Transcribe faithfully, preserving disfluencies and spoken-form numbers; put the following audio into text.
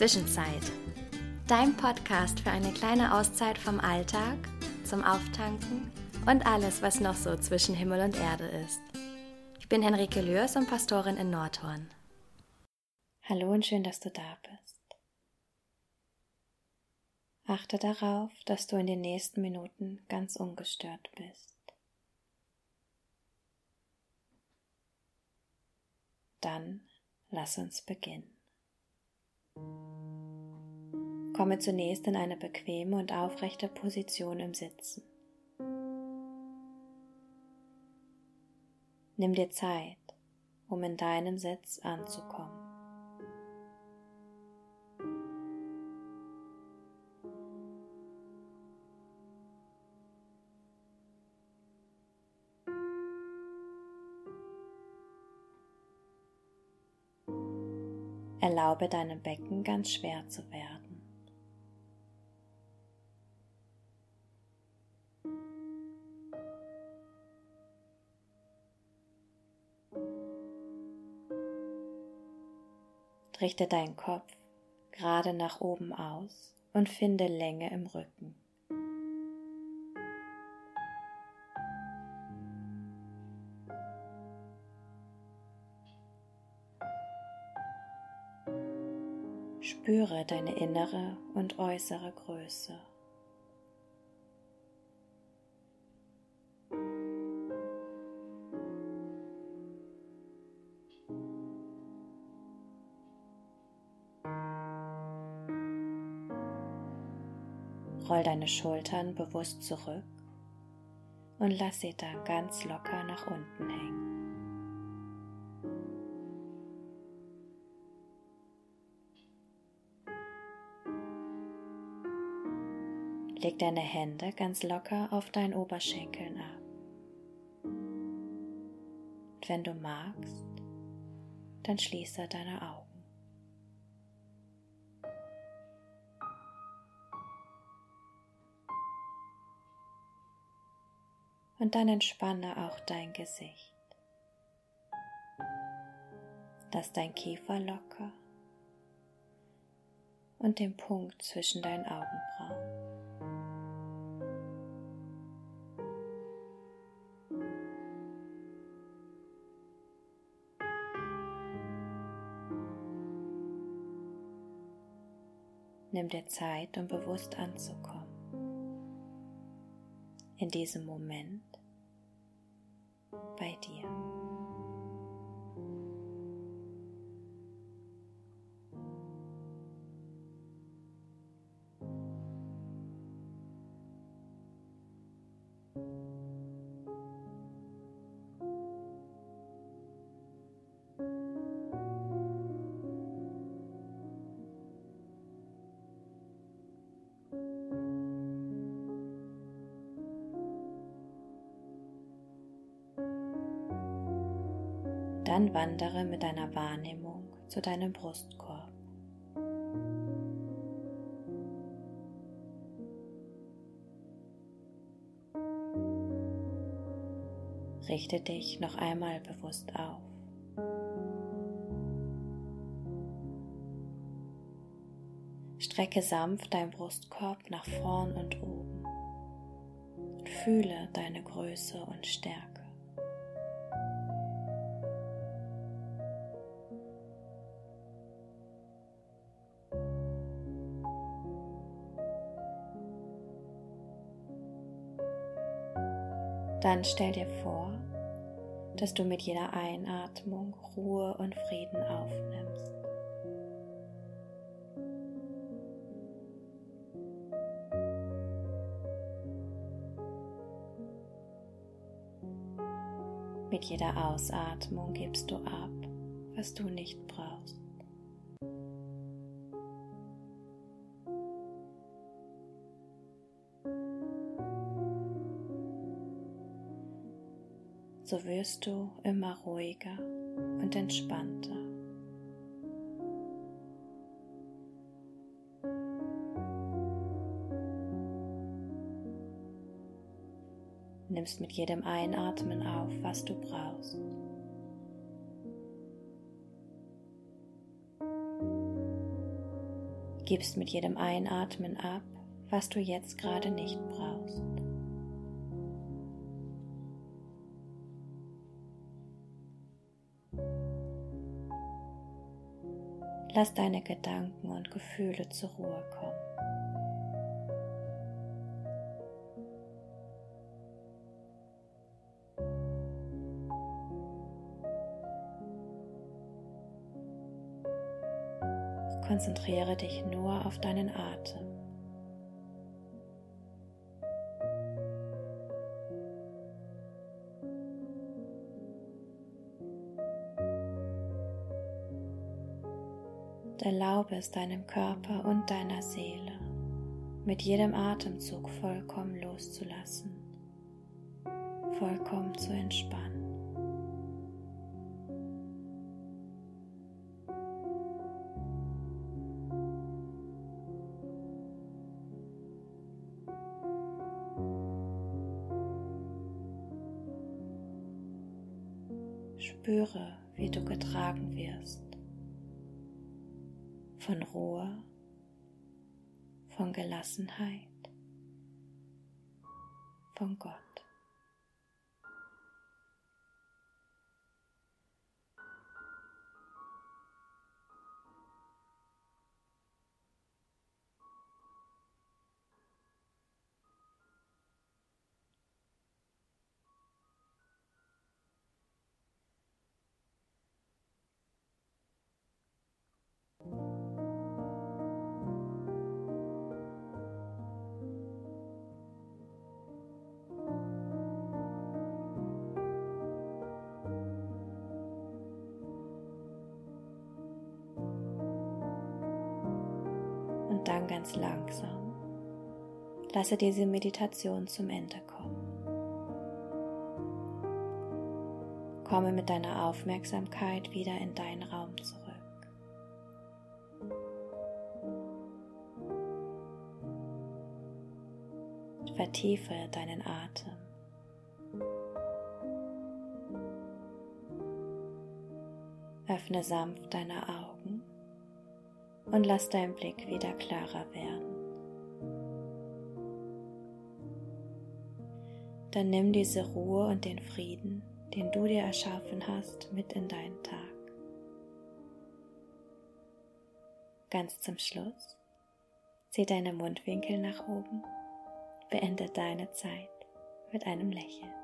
Zwischenzeit, dein Podcast für eine kleine Auszeit vom Alltag, zum Auftanken und alles, was noch so zwischen Himmel und Erde ist. Ich bin Henrike Lührs und Pastorin in Nordhorn. Hallo und schön, dass du da bist. Achte darauf, dass du in den nächsten Minuten ganz ungestört bist. Dann lass uns beginnen. Komme zunächst in eine bequeme und aufrechte Position im Sitzen. Nimm dir Zeit, um in deinem Sitz anzukommen. Erlaube deinem Becken ganz schwer zu werden. Richte deinen Kopf gerade nach oben aus und finde Länge im Rücken. Spüre deine innere und äußere Größe. Roll deine Schultern bewusst zurück und lass sie dann ganz locker nach unten hängen. Leg deine Hände ganz locker auf deinen Oberschenkeln ab. Und wenn du magst, dann schließe deine Augen. Und dann entspanne auch dein Gesicht. Lass dein Kiefer locker und den Punkt zwischen deinen Augenbrauen. Nimm dir Zeit, um bewusst anzukommen. In diesem Moment bei dir. Dann wandere mit deiner Wahrnehmung zu deinem Brustkorb. Richte dich noch einmal bewusst auf. Strecke sanft deinen Brustkorb nach vorn und oben und fühle deine Größe und Stärke. Dann stell dir vor, dass du mit jeder Einatmung Ruhe und Frieden aufnimmst. Mit jeder Ausatmung gibst du ab, was du nicht brauchst. So wirst du immer ruhiger und entspannter. Nimmst mit jedem Einatmen auf, was du brauchst. gibst mit jedem Einatmen ab, was du jetzt gerade nicht brauchst. Lass deine Gedanken und Gefühle zur Ruhe kommen. Konzentriere dich nur auf deinen Atem. Und erlaube es deinem Körper und deiner Seele, mit jedem Atemzug vollkommen loszulassen, vollkommen zu entspannen. Spüre, wie du getragen wirst, von Ruhe, von Gelassenheit, von Gott. Und dann ganz langsam lasse diese Meditation zum Ende kommen. Komme mit deiner Aufmerksamkeit wieder in deinen Raum zurück. Vertiefe deinen Atem. Öffne sanft deine Augen und lass deinen Blick wieder klarer werden. Dann nimm diese Ruhe und den Frieden, den du dir erschaffen hast, mit in deinen Tag. Ganz zum Schluss, zieh deine Mundwinkel nach oben, beende deine Zeit mit einem Lächeln.